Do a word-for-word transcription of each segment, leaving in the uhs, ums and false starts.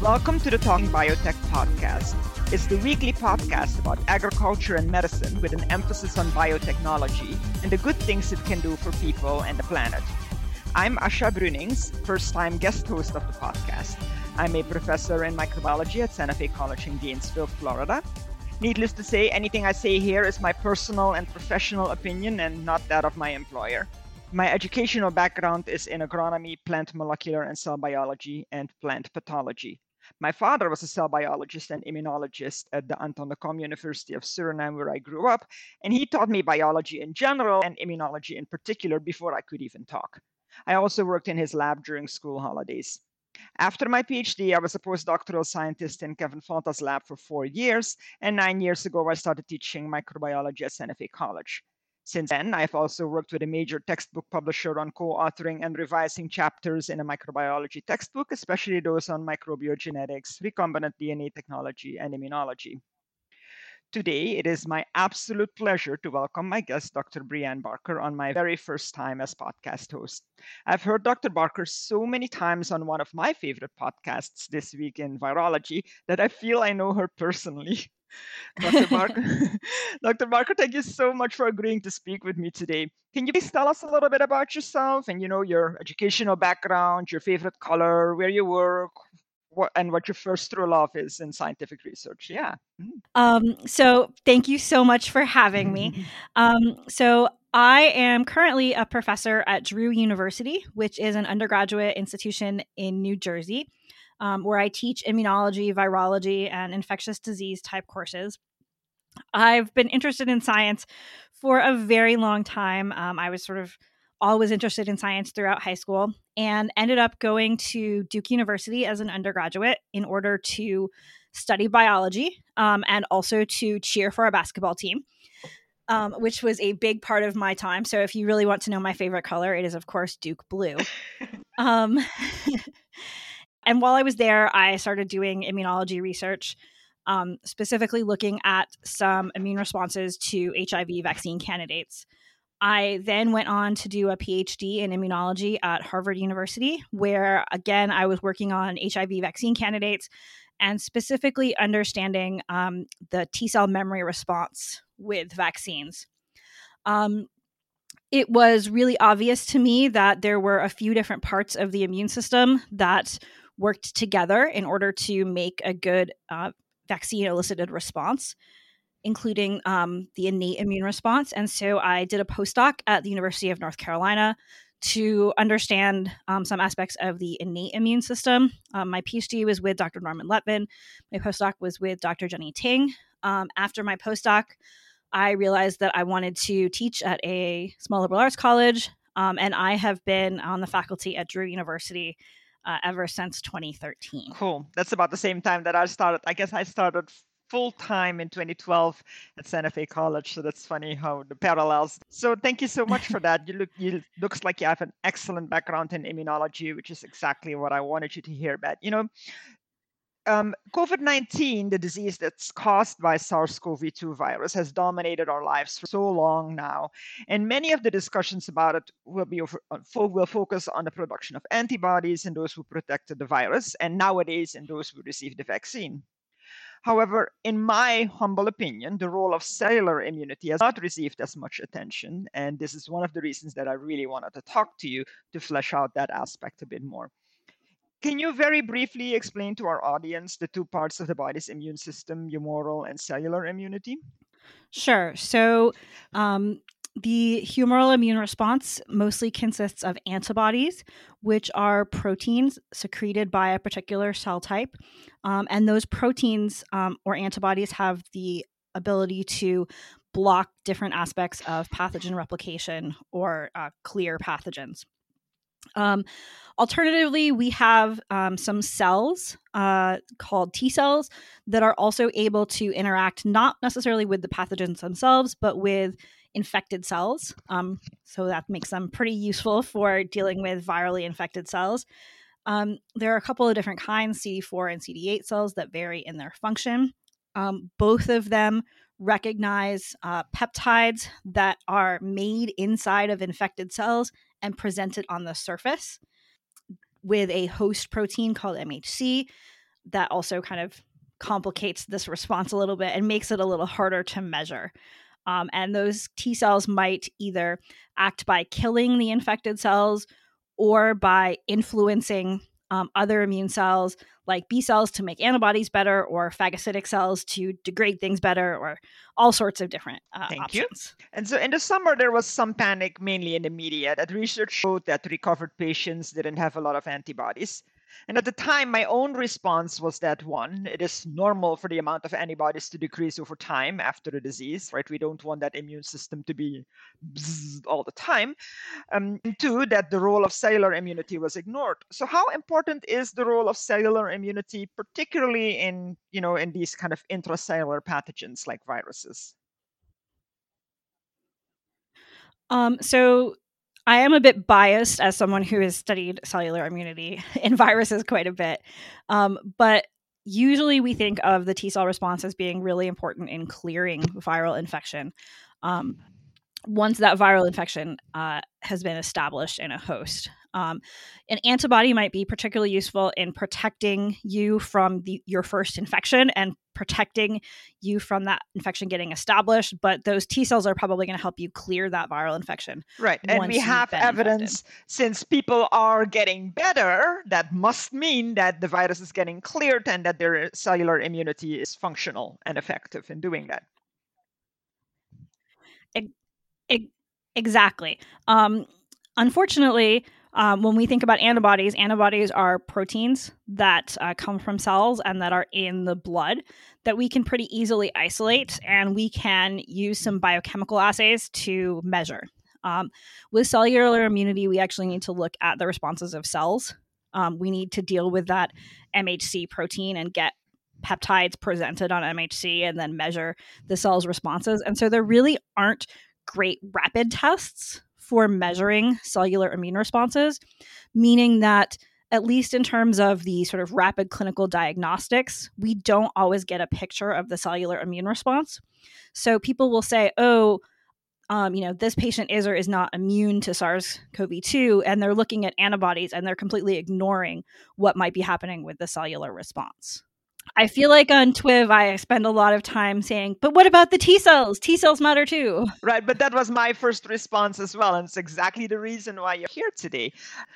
Welcome to the Talking Biotech podcast. It's the weekly podcast about agriculture and medicine with an emphasis on biotechnology and the good things it can do for people and the planet. I'm Asha Brünings, first-time guest host of the podcast. I'm a professor in microbiology at Santa Fe College in Gainesville, Florida. Needless to say, anything I say here is my personal and professional opinion and not that of my employer. My educational background is in agronomy, plant molecular and cell biology, and plant pathology. My father was a cell biologist and immunologist at the Anton de Kom University of Suriname, where I grew up, and he taught me biology in general and immunology in particular before I could even talk. I also worked in his lab during school holidays. After my PhD, I was a postdoctoral scientist in Kevin Folta's lab for four years, and nine years ago, I started teaching microbiology at Santa Fe College. Since then, I've also worked with a major textbook publisher on co-authoring and revising chapters in a microbiology textbook, especially those on microbiogenetics, recombinant D N A technology, and immunology. Today, it is my absolute pleasure to welcome my guest, Doctor Brianne Barker, on my very first time as podcast host. I've heard Doctor Barker so many times on one of my favorite podcasts this week in virology that I feel I know her personally. Doctor Barker, Doctor Barker, thank you so much for agreeing to speak with me today. Can you please tell us a little bit about yourself and, you know, your educational background, your favorite color, where you work, what, and what your first true love is in scientific research? Yeah. Um, so thank you so much for having me. Um, so I am currently a professor at Drew University, which is an undergraduate institution in New Jersey. Um, where I teach immunology, virology, and infectious disease type courses. I've been interested in science for a very long time. Um, I was sort of always interested in science throughout high school and ended up going to Duke University as an undergraduate in order to study biology um, and also to cheer for our basketball team, um, which was a big part of my time. So if you really want to know my favorite color, it is, of course, Duke blue. Um And while I was there, I started doing immunology research, um, specifically looking at some immune responses to H I V vaccine candidates. I then went on to do a PhD in immunology at Harvard University, where, again, I was working on H I V vaccine candidates and specifically understanding um, the T-cell memory response with vaccines. Um, it was really obvious to me that there were a few different parts of the immune system that worked together in order to make a good uh, vaccine-elicited response, including um, the innate immune response. And so I did a postdoc at the University of North Carolina to understand um, some aspects of the innate immune system. Um, my PhD was with Doctor Norman Letvin. My postdoc was with Doctor Jenny Ting. Um, after my postdoc, I realized that I wanted to teach at a small liberal arts college, um, and I have been on the faculty at Drew University Uh, ever since twenty thirteen. Cool. That's about the same time that I started. I guess I started full time in twenty twelve at Santa Fe College. So that's funny how the parallels. So thank you so much for that. You look, you looks like you have an excellent background in immunology, which is exactly what I wanted you to hear about. You know, um, COVID nineteen, the disease that's caused by SARS-C o V two virus, has dominated our lives for so long now. And many of the discussions about it will be over, will focus on the production of antibodies in those who protected the virus, and nowadays in those who received the vaccine. However, in my humble opinion, the role of cellular immunity has not received as much attention. And this is one of the reasons that I really wanted to talk to you to flesh out that aspect a bit more. Can you very briefly explain to our audience the two parts of the body's immune system, humoral and cellular immunity? Sure. So um, the humoral immune response mostly consists of antibodies, which are proteins secreted by a particular cell type. Um, and those proteins um, or antibodies have the ability to block different aspects of pathogen replication or uh, clear pathogens. Um, alternatively, we have um, some cells uh, called T cells that are also able to interact not necessarily with the pathogens themselves, but with infected cells. Um, so that makes them pretty useful for dealing with virally infected cells. Um, there are a couple of different kinds, C D four and C D eight cells, that vary in their function. Um, both of them recognize uh, peptides that are made inside of infected cells and presented on the surface with a host protein called M H C. That also kind of complicates this response a little bit and makes it a little harder to measure. Um, and those T cells might either act by killing the infected cells or by influencing um, other immune cells like B cells to make antibodies better, or phagocytic cells to degrade things better, or all sorts of different uh, Thank options. You. And so in the summer, there was some panic, mainly in the media, that research showed that recovered patients didn't have a lot of antibodies. And at the time, my own response was that, one, it is normal for the amount of antibodies to decrease over time after the disease, right? We don't want that immune system to be bzzz all the time. Um, and two, that the role of cellular immunity was ignored. So how important is the role of cellular immunity, particularly in, you know, in these kind of intracellular pathogens like viruses? Um, so... I am a bit biased as someone who has studied cellular immunity in viruses quite a bit, um, but usually we think of the T cell response as being really important in clearing viral infection um, once that viral infection uh, has been established in a host. Um, an antibody might be particularly useful in protecting you from the, your first infection and protecting you from that infection getting established, but those T cells are probably going to help you clear that viral infection. Right. And we have evidence, infected. Since people are getting better, that must mean that the virus is getting cleared and that their cellular immunity is functional and effective in doing that. It, it, exactly. Um, unfortunately, Um, when we think about antibodies, antibodies are proteins that uh, come from cells and that are in the blood that we can pretty easily isolate, and we can use some biochemical assays to measure. Um, with cellular immunity, we actually need to look at the responses of cells. Um, we need to deal with that M H C protein and get peptides presented on M H C and then measure the cell's responses. And so there really aren't great rapid tests for measuring cellular immune responses, meaning that at least in terms of the sort of rapid clinical diagnostics, we don't always get a picture of the cellular immune response. So people will say, oh, um, you know, this patient is or is not immune to SARS-CoV two, and they're looking at antibodies and they're completely ignoring what might be happening with the cellular response. I feel like on T W I V, I spend a lot of time saying, but what about the T cells? T cells matter too. Right. But that was my first response as well. And it's exactly the reason why you're here today.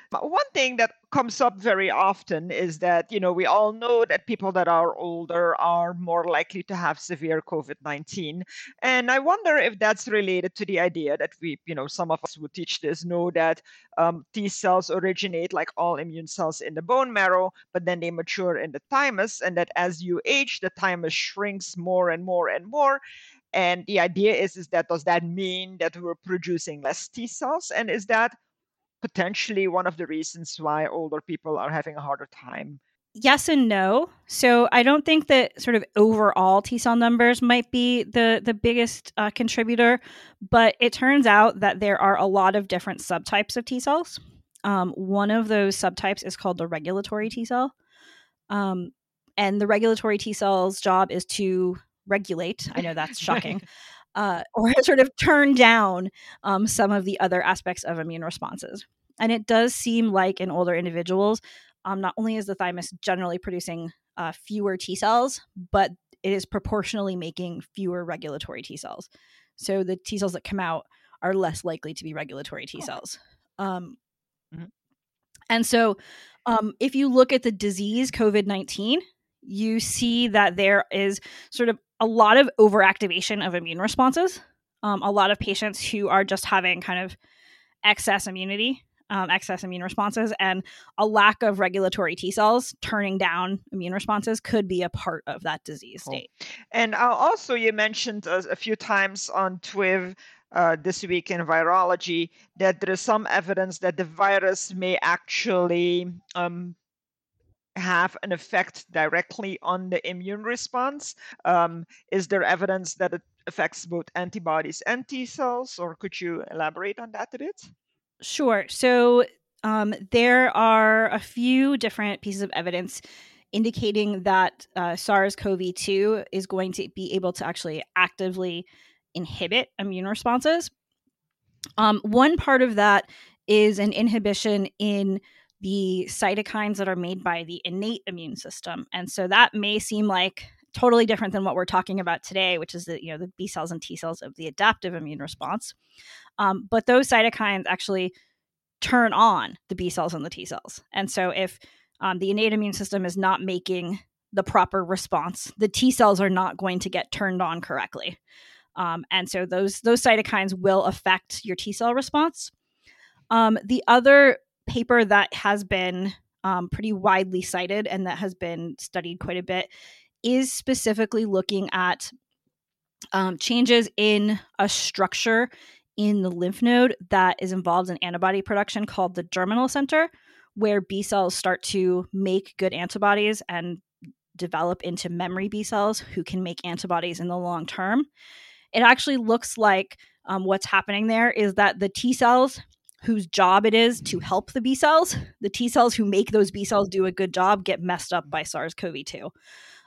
But one thing that comes up very often is that, you know, we all know that people that are older are more likely to have severe COVID nineteen. And I wonder if that's related to the idea that we, you know, some of us who teach this know that um, T cells originate like all immune cells in the bone marrow, but then they mature in the thymus, and that as you age, the thymus shrinks more and more and more. And the idea is, is that does that mean that we're producing less T cells? And is that potentially one of the reasons why older people are having a harder time? Yes and no. So I don't think that sort of overall T cell numbers might be the, the biggest uh, contributor, but it turns out that there are a lot of different subtypes of T cells. Um, one of those subtypes is called the regulatory T cell. Um, and the regulatory T cell's job is to regulate. I know that's shocking. Uh, or sort of turn down um, some of the other aspects of immune responses. And it does seem like in older individuals, um, not only is the thymus generally producing uh, fewer T cells, but it is proportionally making fewer regulatory T cells. So the T cells that come out are less likely to be regulatory T cells. Um, mm-hmm. And so um, if you look at the disease COVID nineteen, you see that there is sort of a lot of overactivation of immune responses, um, a lot of patients who are just having kind of excess immunity um, excess immune responses, and a lack of regulatory T cells turning down immune responses could be a part of that disease state. Cool. And uh, also, you mentioned uh, a few times on T W I V uh, this week in virology that there is some evidence that the virus may actually um, have an effect directly on the immune response. Um, is there evidence that it affects both antibodies and T cells, or could you elaborate on that a bit? Sure. So um, there are a few different pieces of evidence indicating that uh, SARS-C o V two is going to be able to actually actively inhibit immune responses. Um, one part of that is an inhibition in the cytokines that are made by the innate immune system. And so that may seem like totally different than what we're talking about today, which is the, you know, the B cells and T cells of the adaptive immune response. Um, but those cytokines actually turn on the B cells and the T cells. And so if um, the innate immune system is not making the proper response, the T cells are not going to get turned on correctly. Um, and so those, those cytokines will affect your T cell response. Um, the other paper that has been um, pretty widely cited and that has been studied quite a bit is specifically looking at um, changes in a structure in the lymph node that is involved in antibody production called the germinal center, where B cells start to make good antibodies and develop into memory B cells who can make antibodies in the long term. It actually looks like um, what's happening there is that the T cells whose job it is to help the B cells, the T cells who make those B cells do a good job, get messed up by SARS-C o V two.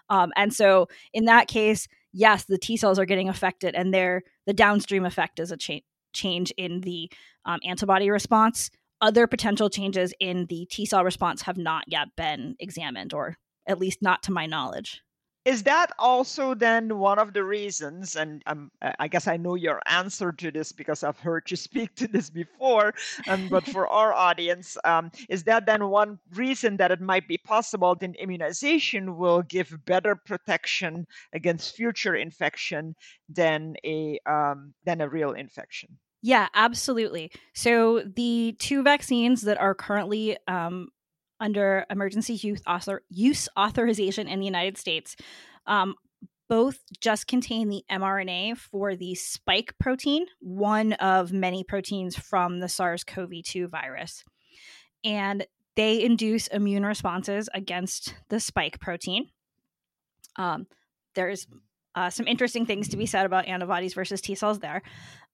Um, and so in that case, yes, the T cells are getting affected, and they're, the downstream effect is a cha- change in the um, antibody response. Other potential changes in the T cell response have not yet been examined, or at least not to my knowledge. Is that also then one of the reasons, and um, I guess I know your answer to this because I've heard you speak to this before, um, but for our audience, um, is that then one reason that it might be possible that immunization will give better protection against future infection than a um, than a real infection? Yeah, absolutely. So the two vaccines that are currently um, under emergency use, author- use authorization in the United States, um, both just contain the mRNA for the spike protein, one of many proteins from the SARS-C o V two virus. And they induce immune responses against the spike protein. Um, there's uh, some interesting things to be said about antibodies versus T cells there.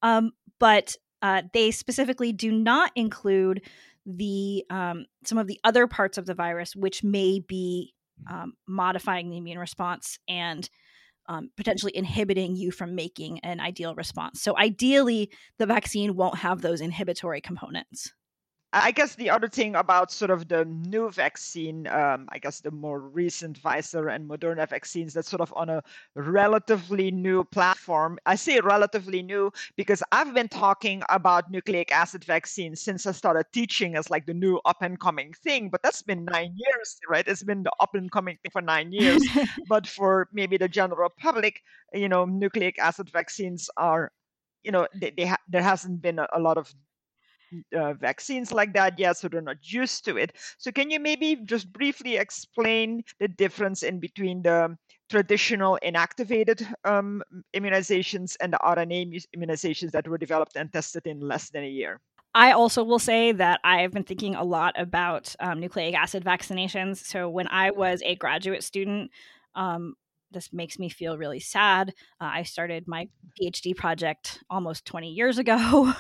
Um, but uh, they specifically do not include the um, some of the other parts of the virus, which may be um, modifying the immune response and um, potentially inhibiting you from making an ideal response. So ideally, the vaccine won't have those inhibitory components. I guess the other thing about sort of the new vaccine, um, I guess the more recent Pfizer and Moderna vaccines, that's sort of on a relatively new platform. I say relatively new because I've been talking about nucleic acid vaccines since I started teaching as like the new up and coming thing, but that's been nine years, right? It's been the up and coming thing for nine years. But for maybe the general public, you know, nucleic acid vaccines are, you know, they, they ha- there hasn't been a, a lot of Uh, vaccines like that yet, so they're not used to it. So can you maybe just briefly explain the difference in between the traditional inactivated um, immunizations and the R N A immunizations that were developed and tested in less than a year? I also will say that I've been thinking a lot about um, nucleic acid vaccinations. So when I was a graduate student, um, this makes me feel really sad. Uh, I started my PhD project almost twenty years ago.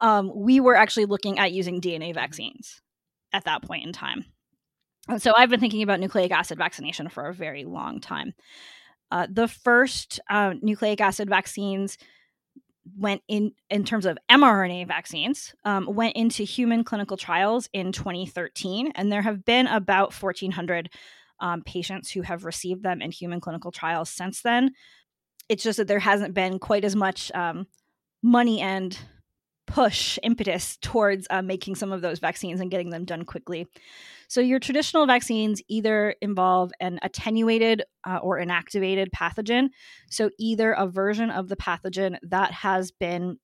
um, we were actually looking at using D N A vaccines at that point in time. And so I've been thinking about nucleic acid vaccination for a very long time. Uh, the first uh, nucleic acid vaccines went in, in terms of mRNA vaccines, um, went into human clinical trials in twenty thirteen. And there have been about fourteen hundred Um, patients who have received them in human clinical trials since then. It's just that there hasn't been quite as much um, money and push impetus towards uh, making some of those vaccines and getting them done quickly. So your traditional vaccines either involve an attenuated uh, or inactivated pathogen. So either a version of the pathogen that has been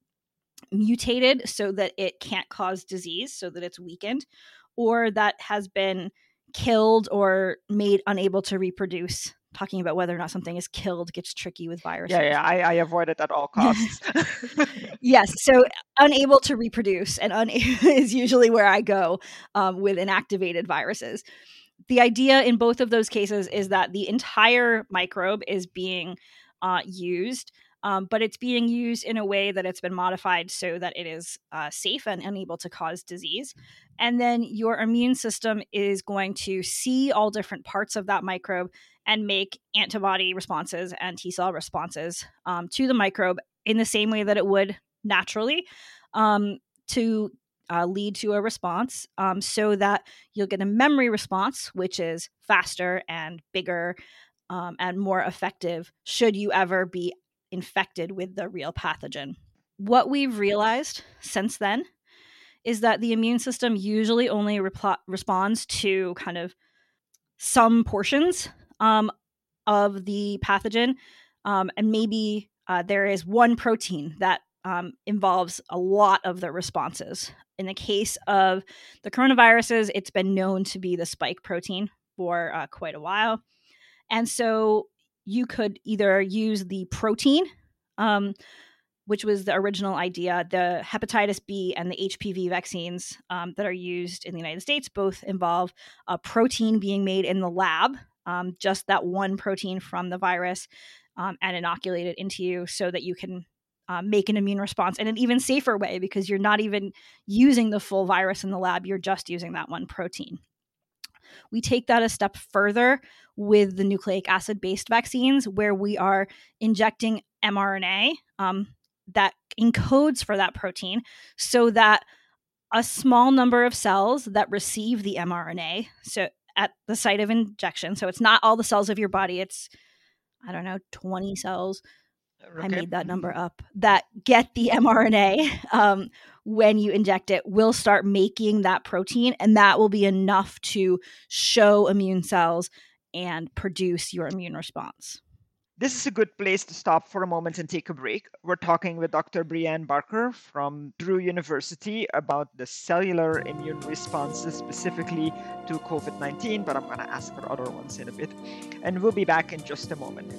mutated so that it can't cause disease, so that it's weakened, or that has been killed or made unable to reproduce. Talking about whether or not something is killed gets tricky with viruses. Yeah, yeah, I, I avoid it at all costs. Yes, so unable to reproduce and un- is usually where I go um, with inactivated viruses. The idea in both of those cases is that the entire microbe is being uh, used, um, but it's being used in a way that it's been modified so that it is uh, safe and unable to cause disease. And then your immune system is going to see all different parts of that microbe and make antibody responses and T-cell responses um, to the microbe in the same way that it would naturally um, to Uh, lead to a response um, so that you'll get a memory response, which is faster and bigger um, and more effective should you ever be infected with the real pathogen. What we've realized since then is that the immune system usually only repl- responds to kind of some portions um, of the pathogen. Um, and maybe uh, there is one protein that um, involves a lot of the responses. In the case of the coronaviruses, it's been known to be the spike protein for uh, quite a while. And so you could either use the protein, um, which was the original idea. The hepatitis B and the H P V vaccines um, that are used in the United States both involve a protein being made in the lab, um, just that one protein from the virus um, and inoculated into you so that you can Uh, make an immune response in an even safer way because you're not even using the full virus in the lab. You're just using that one protein. We take that a step further with the nucleic acid-based vaccines where we are injecting mRNA um, that encodes for that protein so that a small number of cells that receive the mRNA so at the site of injection, so it's not all the cells of your body, it's, I don't know, twenty cells, Okay. I made that number up, that get the mRNA um, when you inject it will start making that protein, and that will be enough to show immune cells and produce your immune response. This is a good place to stop for a moment and take a break. We're talking with Doctor Brianne Barker from Drew University about the cellular immune responses specifically to COVID nineteen, but I'm going to ask for other ones in a bit. And we'll be back in just a moment.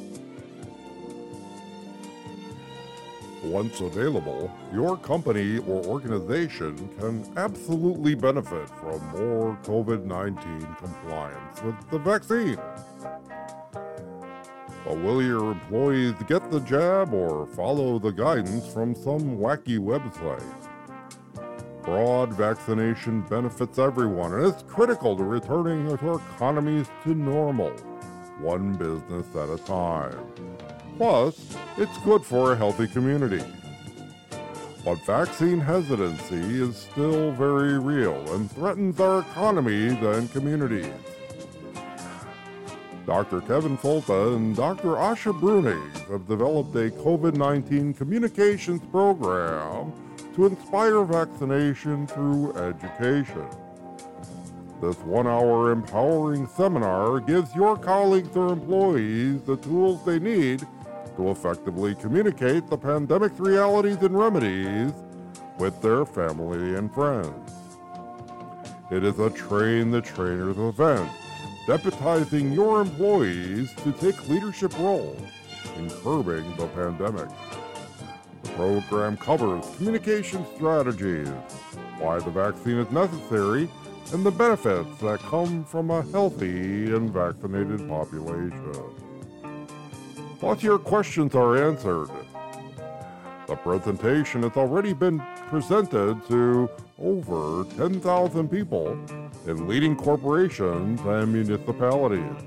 Once available, your company or organization can absolutely benefit from more COVID nineteen compliance with the vaccine. But will your employees get the jab or follow the guidance from some wacky website? Broad vaccination benefits everyone, and it's critical to returning our economies to normal, one business at a time. Plus, it's good for a healthy community. But vaccine hesitancy is still very real and threatens our economies and communities. Doctor Kevin Folta and Doctor Asha Brünings have developed a COVID nineteen communications program to inspire vaccination through education. This one-hour empowering seminar gives your colleagues or employees the tools they need to effectively communicate the pandemic's realities and remedies with their family and friends. It is a train the trainers event, deputizing your employees to take leadership roles in curbing the pandemic. The program covers communication strategies, why the vaccine is necessary, and the benefits that come from a healthy and vaccinated population. Plus, your questions are answered. The presentation has already been presented to over ten thousand people in leading corporations and municipalities.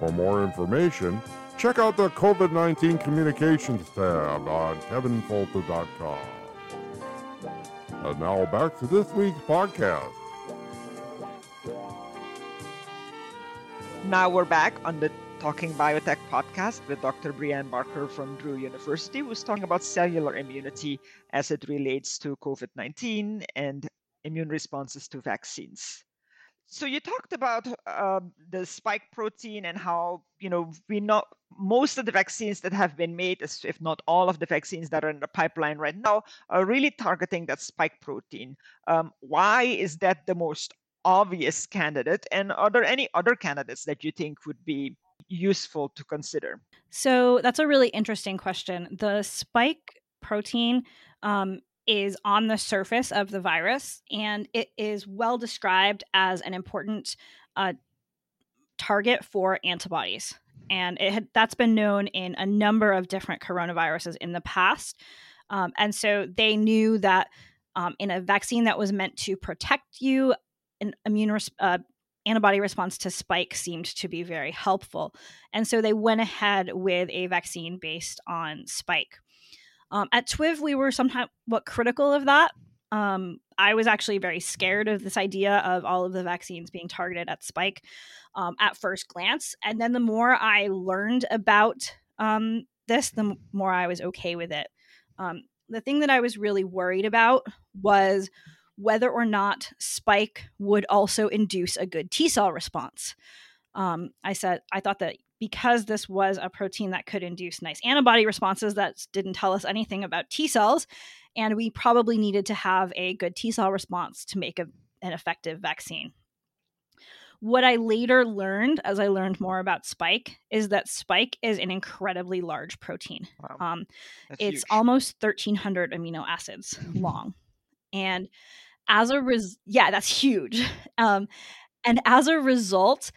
For more information, check out the COVID nineteen Communications tab on kevin folta dot com. And now back to this week's podcast. Now we're back on the Talking Biotech podcast with Doctor Brianne Barker from Drew University, who's talking about cellular immunity as it relates to COVID nineteen and immune responses to vaccines. So you talked about uh, the spike protein and how, you know, we know most of the vaccines that have been made, if not all of the vaccines that are in the pipeline right now, are really targeting that spike protein. Um, why is that the most obvious candidate? And are there any other candidates that you think would be useful to consider? So that's a really interesting question. The spike protein um, is on the surface of the virus, and it is well described as an important uh, target for antibodies. And it had, that's been known in a number of different coronaviruses in the past. Um, and so they knew that um, in a vaccine that was meant to protect you, an immune res- uh, antibody response to spike seemed to be very helpful. And so they went ahead with a vaccine based on spike. Um, at T W I V, we were somewhat critical of that. Um, I was actually very scared of this idea of all of the vaccines being targeted at spike um, at first glance. And then the more I learned about um, this, the more I was okay with it. Um, the thing that I was really worried about was whether or not spike would also induce a good T cell response. Um, I said, I thought that because this was a protein that could induce nice antibody responses, that didn't tell us anything about T cells. And we probably needed to have a good T cell response to make a, an effective vaccine. What I later learned, as I learned more about spike, is that spike is an incredibly large protein. Wow. Um, it's huge. Almost thirteen hundred amino acids long. And as a res- yeah, that's huge. Um, and as a result,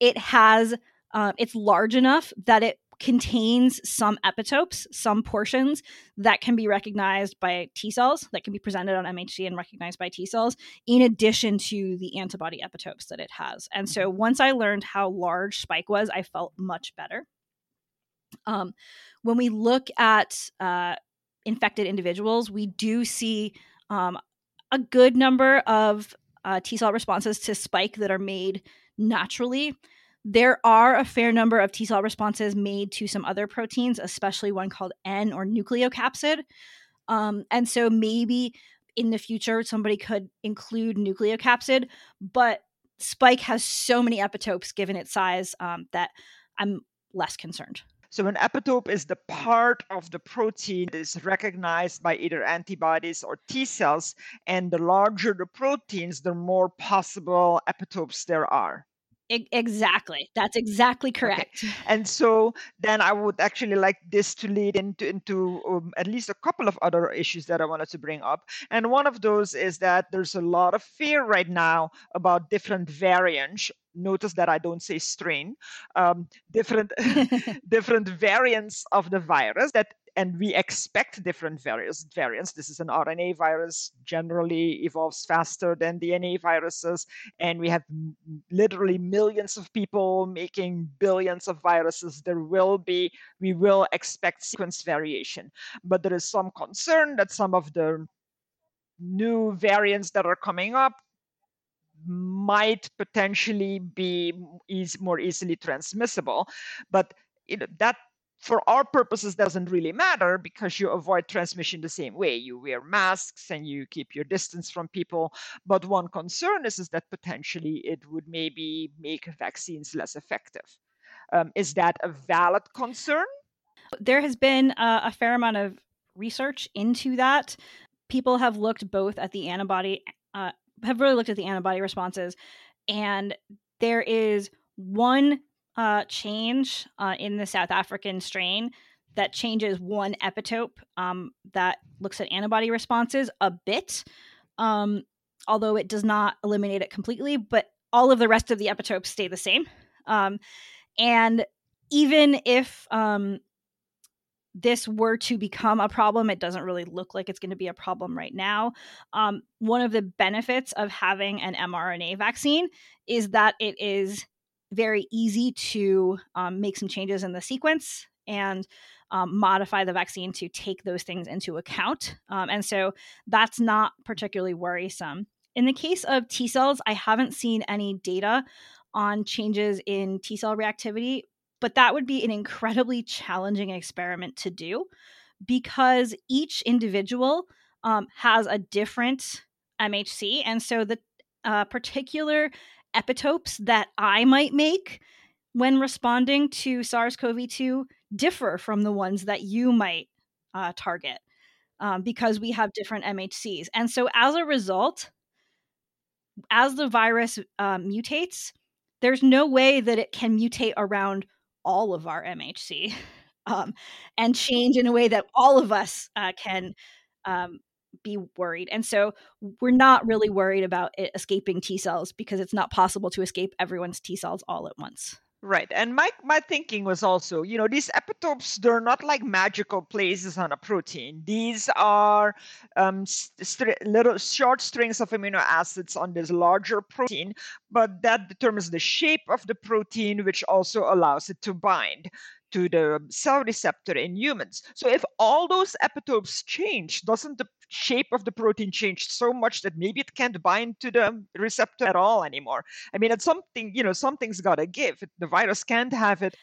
it has, uh, it's large enough that it contains some epitopes, some portions that can be recognized by T cells, that can be presented on M H C and recognized by T cells, in addition to the antibody epitopes that it has. And so once I learned how large spike was, I felt much better. Um, when we look at uh, infected individuals, we do see um, a good number of uh, T cell responses to spike that are made naturally. There are a fair number of T cell responses made to some other proteins, especially one called N or nucleocapsid. Um, and so maybe in the future, somebody could include nucleocapsid, but spike has so many epitopes given its size um, that I'm less concerned. So an epitope is the part of the protein that is recognized by either antibodies or T cells. And the larger the proteins, the more possible epitopes there are. Exactly. That's exactly correct. Okay. And so then I would actually like this to lead into, into um, at least a couple of other issues that I wanted to bring up. And one of those is that there's a lot of fear right now about different variants. Notice that I don't say strain, um, different, different variants of the virus that And we expect different various variants. This is an R N A virus, generally evolves faster than D N A viruses. And we have literally millions of people making billions of viruses. There will be, we will expect sequence variation. But there is some concern that some of the new variants that are coming up might potentially be is more easily transmissible. But you know, that for our purposes, doesn't really matter because you avoid transmission the same way. You wear masks and you keep your distance from people. But one concern is, is that potentially it would maybe make vaccines less effective. Um, is that a valid concern? There has been uh, a fair amount of research into that. People have looked both at the antibody, uh, have really looked at the antibody responses. And there is one Uh, change uh, in the South African strain that changes one epitope um, that looks at antibody responses a bit, um, although it does not eliminate it completely, but all of the rest of the epitopes stay the same. Um, and even if um, this were to become a problem, it doesn't really look like it's going to be a problem right now. Um, one of the benefits of having an mRNA vaccine is that it is very easy to um, make some changes in the sequence and um, modify the vaccine to take those things into account. Um, and so that's not particularly worrisome. In the case of T cells, I haven't seen any data on changes in T cell reactivity, but that would be an incredibly challenging experiment to do because each individual um, has a different M H C. And so the uh, particular epitopes that I might make when responding to SARS-CoV two differ from the ones that you might uh, target um, because we have different M H Cs. And so as a result, as the virus uh, mutates, there's no way that it can mutate around all of our M H C um, and change in a way that all of us uh, can um, be worried. And so we're not really worried about it escaping T cells because it's not possible to escape everyone's T cells all at once. Right. And my, my thinking was also, you know, these epitopes, they're not like magical places on a protein. These are um, st- little short strings of amino acids on this larger protein, but that determines the shape of the protein, which also allows it to bind to the cell receptor in humans. So if all those epitopes change, doesn't the shape of the protein changed so much that maybe it can't bind to the receptor at all anymore. I mean, it's something, you know, something's got to give. The virus can't have it,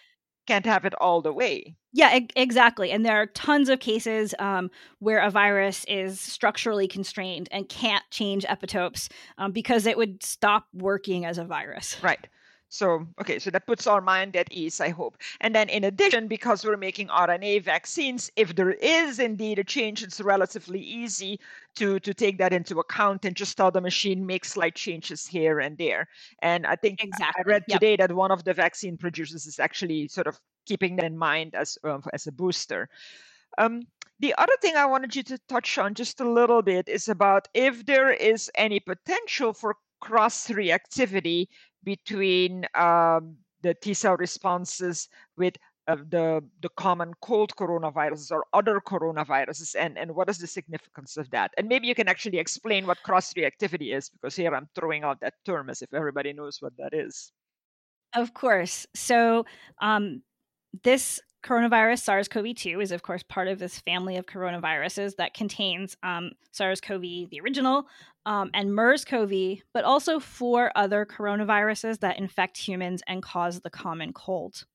can't have it all the way. Yeah, e- exactly. And there are tons of cases um, where a virus is structurally constrained and can't change epitopes um, because it would stop working as a virus. Right. So, okay, so that puts our mind at ease, I hope. And then in addition, because we're making R N A vaccines, if there is indeed a change, it's relatively easy to, to take that into account and just tell the machine, make slight changes here and there. And I think exactly. I read today yep. that one of the vaccine producers is actually sort of keeping that in mind as, um, as a booster. Um, The other thing I wanted you to touch on just a little bit is about if there is any potential for cross-reactivity between um, the T-cell responses with uh, the, the common cold coronaviruses or other coronaviruses, and, and what is the significance of that? And maybe you can actually explain what cross-reactivity is, because here I'm throwing out that term as if everybody knows what that is. Of course. So um, this coronavirus, SARS-CoV two, is of course part of this family of coronaviruses that contains um, SARS-CoV, the original, um, and MERS-CoV, but also four other coronaviruses that infect humans and cause the common cold.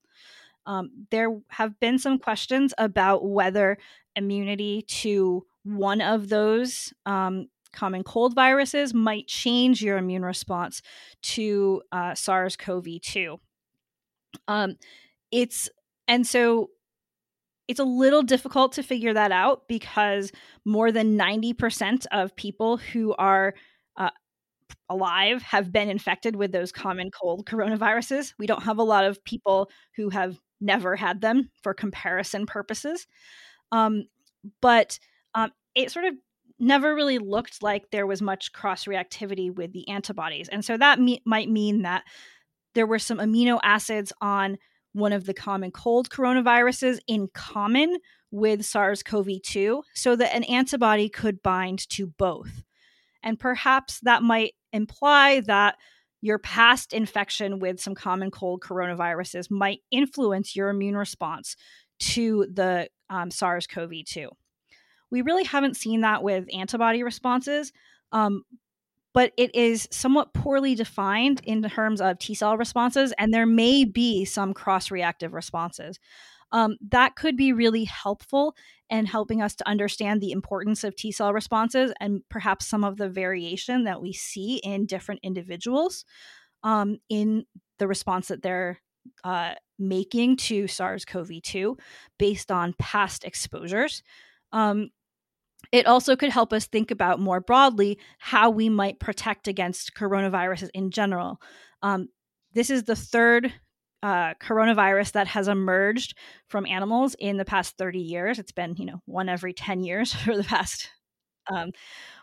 Um, there have been some questions about whether immunity to one of those um, common cold viruses might change your immune response to uh, SARS-CoV two. Um, it's And so it's a little difficult to figure that out because more than ninety percent of people who are uh, alive have been infected with those common cold coronaviruses. We don't have a lot of people who have never had them for comparison purposes. Um, but um, it sort of never really looked like there was much cross-reactivity with the antibodies. And so that me- might mean that there were some amino acids on one of the common cold coronaviruses in common with SARS-CoV two so that an antibody could bind to both. And perhaps that might imply that your past infection with some common cold coronaviruses might influence your immune response to the um, SARS-CoV two. We really haven't seen that with antibody responses, um, but it is somewhat poorly defined in terms of T-cell responses, and there may be some cross-reactive responses. Um, that could be really helpful in helping us to understand the importance of T-cell responses and perhaps some of the variation that we see in different individuals um, in the response that they're uh, making to SARS-CoV two based on past exposures. Um, It also could help us think about more broadly how we might protect against coronaviruses in general. Um, this is the third uh, coronavirus that has emerged from animals in the past thirty years. It's been, you know, one every ten years for the past um,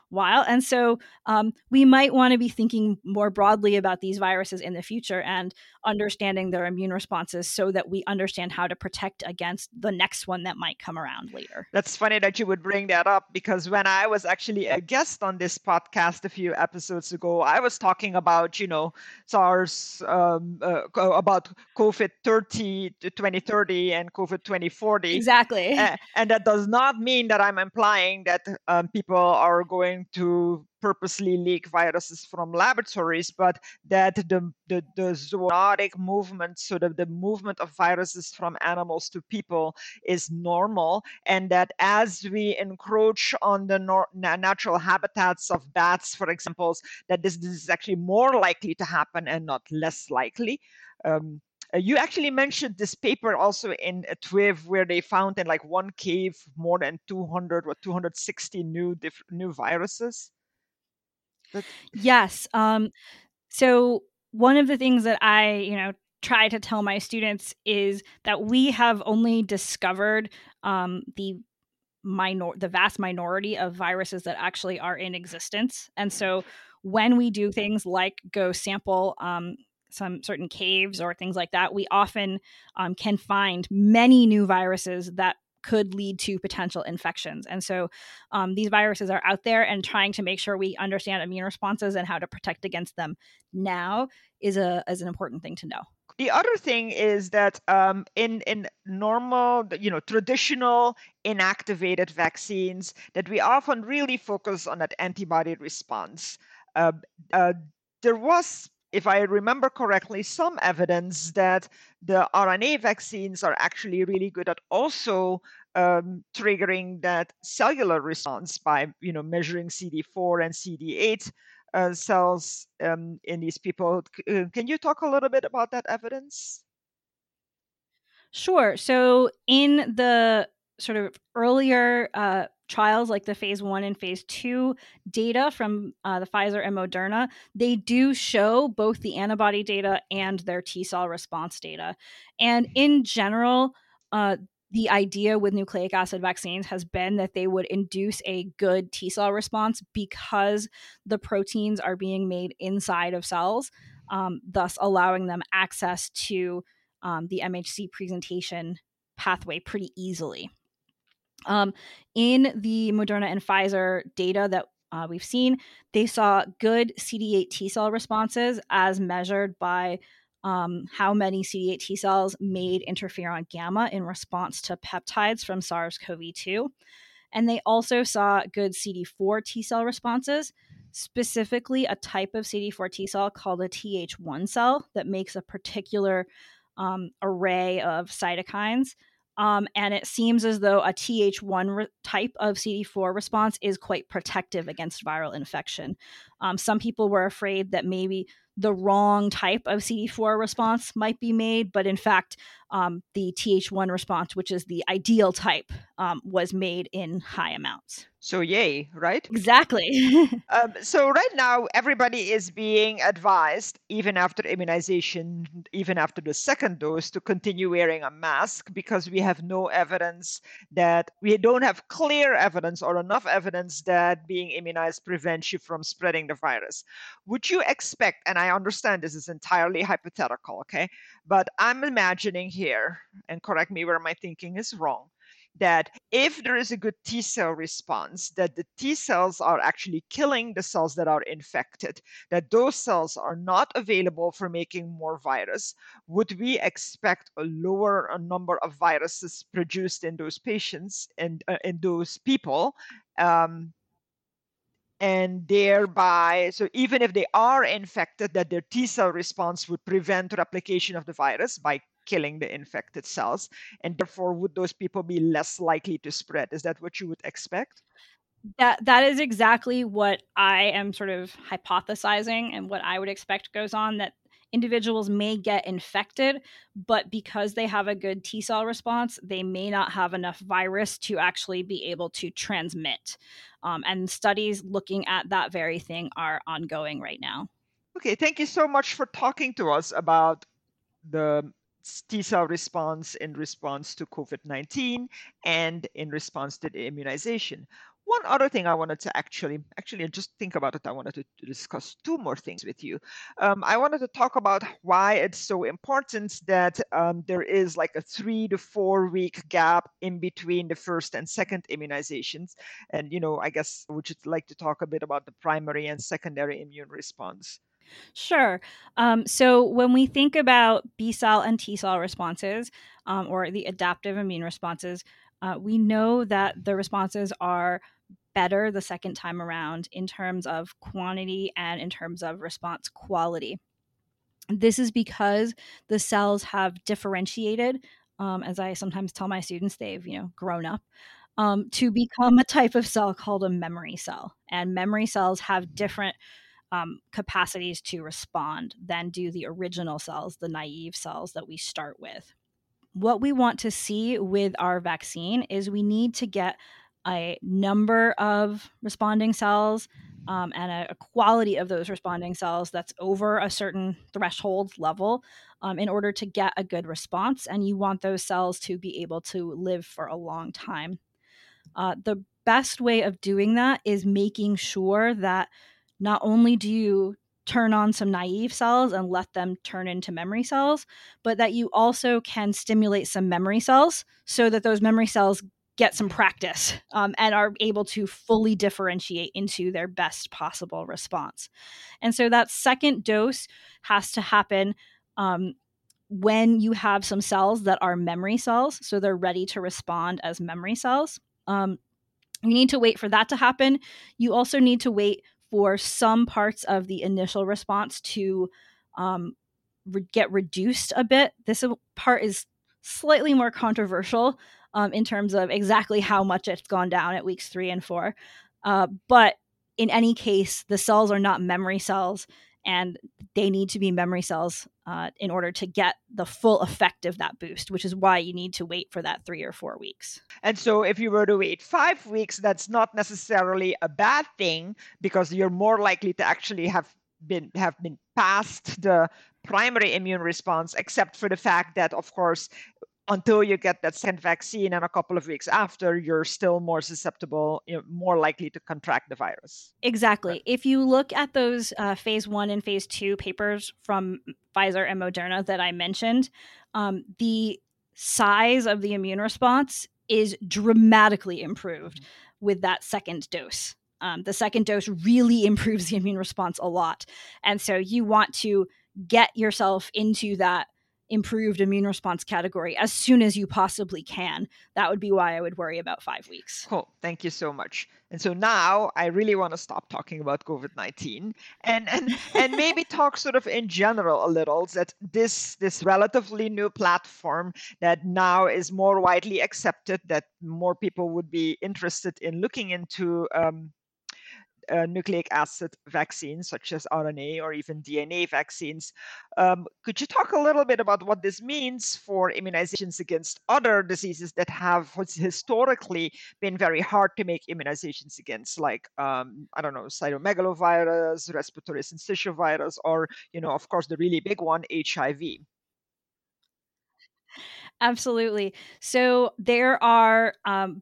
while. And so um, we might want to be thinking more broadly about these viruses in the future and understanding their immune responses so that we understand how to protect against the next one that might come around later. That's funny that you would bring that up, because when I was actually a guest on this podcast a few episodes ago, I was talking about, you know, SARS, um, uh, about COVID thirty to twenty thirty and COVID twenty forty. Exactly. Uh, and that does not mean that I'm implying that um, people are going going to purposely leak viruses from laboratories, but that the, the, the zoonotic movement, so that the movement of viruses from animals to people is normal, and that as we encroach on the nor- natural habitats of bats, for example, that this, this is actually more likely to happen and not less likely. Um, Uh, you actually mentioned this paper also in uh, T W I V, where they found in like one cave more than two hundred or two hundred sixty new diff- new viruses. That- yes. Um, so one of the things that I, you know, try to tell my students is that we have only discovered um, the minor the vast minority of viruses that actually are in existence. And so when we do things like go sample Um, some certain caves or things like that, we often um, can find many new viruses that could lead to potential infections. And so um, these viruses are out there, and trying to make sure we understand immune responses and how to protect against them now is a is an important thing to know. The other thing is that um, in in normal, you know, traditional inactivated vaccines, that we often really focus on that antibody response. Uh, uh, there was If I remember correctly, some evidence that the R N A vaccines are actually really good at also um, triggering that cellular response by, you know, measuring C D four and C D eight uh, cells um, in these people. C- can you talk a little bit about that evidence? Sure. So in the sort of earlier uh, trials, like the phase one and phase two data from uh, the Pfizer and Moderna, they do show both the antibody data and their T cell response data. And in general, uh, the idea with nucleic acid vaccines has been that they would induce a good T cell response because the proteins are being made inside of cells, um, thus allowing them access to um, the M H C presentation pathway pretty easily. Um, in the Moderna and Pfizer data that uh, we've seen, they saw good C D eight T cell responses as measured by um, how many C D eight T cells made interferon gamma in response to peptides from SARS-CoV two. And they also saw good C D four T cell responses, specifically a type of C D four T cell called a T H one cell that makes a particular um, array of cytokines. Um, and it seems as though a T H one re- type of C D four response is quite protective against viral infection. Um, some people were afraid that maybe the wrong type of C D four response might be made, but in fact, um, the T H one response, which is the ideal type, um, was made in high amounts. So yay, right? Exactly. um, so right now, everybody is being advised, even after immunization, even after the second dose, to continue wearing a mask because we have no evidence that, we don't have clear evidence or enough evidence that being immunized prevents you from spreading the virus. Would you expect, and I understand this is entirely hypothetical, okay? But I'm imagining here, and correct me where my thinking is wrong, that if there is a good T cell response, that the T cells are actually killing the cells that are infected, that those cells are not available for making more virus, would we expect a lower number of viruses produced in those patients and uh, in those people? Um, and thereby, so even if they are infected, that their T cell response would prevent replication of the virus by killing the infected cells, and therefore would those people be less likely to spread? Is that what you would expect? That that is exactly what I am sort of hypothesizing, and what I would expect goes on, that individuals may get infected, but because they have a good T cell response, they may not have enough virus to actually be able to transmit. Um, and studies looking at that very thing are ongoing right now. Okay, thank you so much for talking to us about the T cell response in response to COVID nineteen and in response to the immunization. One other thing I wanted to actually, actually just think about it, I wanted to discuss two more things with you. Um, I wanted to talk about why it's so important that um, there is like a three to four week gap in between the first and second immunizations. And, you know, I guess would you like to talk a bit about the primary and secondary immune response? Sure. Um, so when we think about B cell and T cell responses, um, or the adaptive immune responses, uh, we know that the responses are better the second time around in terms of quantity and in terms of response quality. This is because the cells have differentiated, um, as I sometimes tell my students, they've, you know, grown up, um, to become a type of cell called a memory cell. And memory cells have different um, capacities to respond than do the original cells, the naive cells that we start with. What we want to see with our vaccine is we need to get a number of responding cells um, and a, a quality of those responding cells that's over a certain threshold level um, in order to get a good response. And you want those cells to be able to live for a long time. Uh, the best way of doing that is making sure that not only do you turn on some naive cells and let them turn into memory cells, but that you also can stimulate some memory cells so that those memory cells get some practice um, and are able to fully differentiate into their best possible response. And so that second dose has to happen um, when you have some cells that are memory cells, so they're ready to respond as memory cells. Um, you need to wait for that to happen. You also need to wait for some parts of the initial response to um, re- get reduced a bit. This part is slightly more controversial um, in terms of exactly how much it's gone down at weeks three and four. Uh, but in any case, the cells are not memory cells, and they need to be memory cells uh, in order to get the full effect of that boost, which is why you need to wait for that three or four weeks. And so if you were to wait five weeks, that's not necessarily a bad thing, because you're more likely to actually have been have been past the primary immune response, except for the fact that, of course, until you get that second vaccine and a couple of weeks after, you're still more susceptible, you know, more likely to contract the virus. Exactly. Right. If you look at those uh, phase one and phase two papers from Pfizer and Moderna that I mentioned, um, the size of the immune response is dramatically improved mm-hmm. with that second dose. Um, the second dose really improves the immune response a lot. And so you want to get yourself into that improved immune response category as soon as you possibly can. That would be why I would worry about five weeks. Cool. Thank you so much. And so now I really want to stop talking about COVID nineteen and and, and maybe talk sort of in general a little, that this this relatively new platform that now is more widely accepted, that more people would be interested in looking into um, Uh, nucleic acid vaccines, such as R N A or even D N A vaccines. Um, could you talk a little bit about what this means for immunizations against other diseases that have historically been very hard to make immunizations against, like, um, I don't know, cytomegalovirus, respiratory syncytial virus, or, you know, of course, the really big one, H I V? Absolutely. So there are um,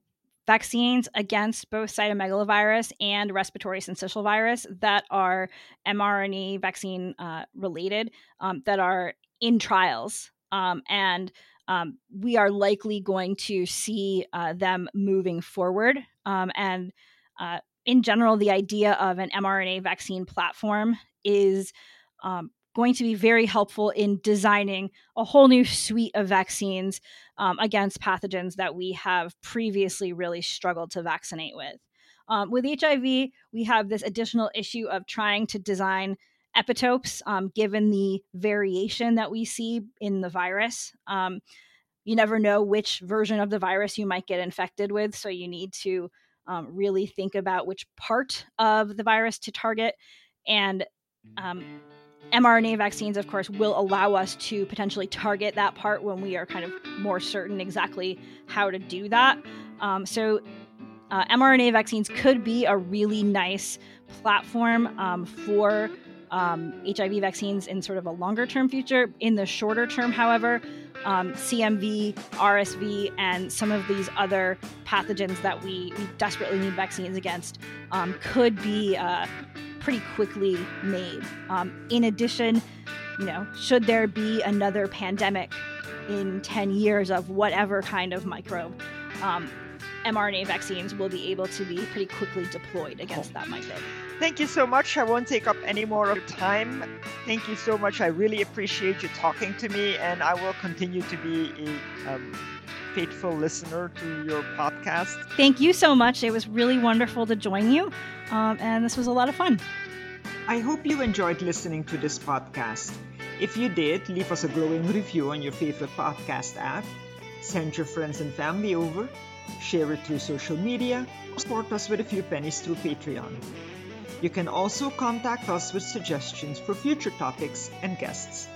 vaccines against both cytomegalovirus and respiratory syncytial virus that are mRNA vaccine uh, related, um, that are in trials. Um, and um, we are likely going to see uh, them moving forward. Um, and uh, in general, the idea of an mRNA vaccine platform is um, going to be very helpful in designing a whole new suite of vaccines um, against pathogens that we have previously really struggled to vaccinate with. Um, with H I V, we have this additional issue of trying to design epitopes, um, given the variation that we see in the virus. Um, you never know which version of the virus you might get infected with, so you need to um, really think about which part of the virus to target. And um, mRNA vaccines, of course, will allow us to potentially target that part when we are kind of more certain exactly how to do that. Um, so uh, mRNA vaccines could be a really nice platform um, for um, H I V vaccines in sort of a longer term future. In the shorter term, however, um, C M V, R S V, and some of these other pathogens that we, we desperately need vaccines against um, could be uh, pretty quickly made. Um, in addition, you know, should there be another pandemic in ten years of whatever kind of microbe, um, mRNA vaccines will be able to be pretty quickly deployed against that microbe. Thank you so much. I won't take up any more of your time. Thank you so much. I really appreciate you talking to me, and I will continue to be a um, faithful listener to your podcast. Thank you so much. It was really wonderful to join you. Um, and this was a lot of fun. I hope you enjoyed listening to this podcast. If you did, leave us a glowing review on your favorite podcast app. Send your friends and family over. Share it through social media. Support us with a few pennies through Patreon. You can also contact us with suggestions for future topics and guests.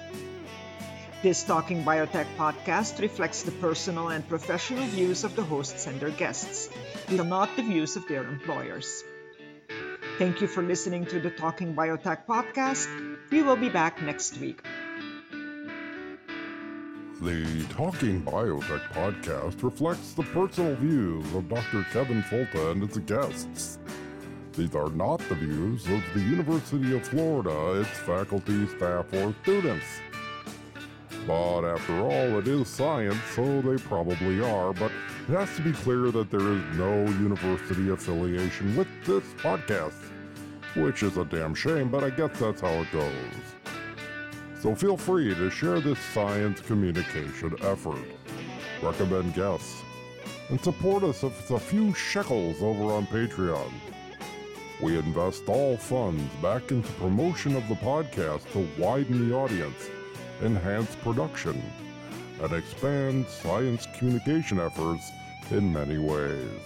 This Talking Biotech podcast reflects the personal and professional views of the hosts and their guests. These are not the views of their employers. Thank you for listening to the Talking Biotech podcast. We will be back next week. The Talking Biotech podcast reflects the personal views of Doctor Kevin Folta and his guests. These are not the views of the University of Florida, its faculty, staff, or students. But after all, it is science, so they probably are, but it has to be clear that there is no university affiliation with this podcast, which is a damn shame, but I guess that's how it goes. So feel free to share this science communication effort, recommend guests, and support us with a few shekels over on Patreon. We invest all funds back into promotion of the podcast to widen the audience, enhance production, and expand science communication efforts in many ways.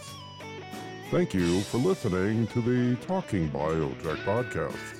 Thank you for listening to the Talking Biotech podcast.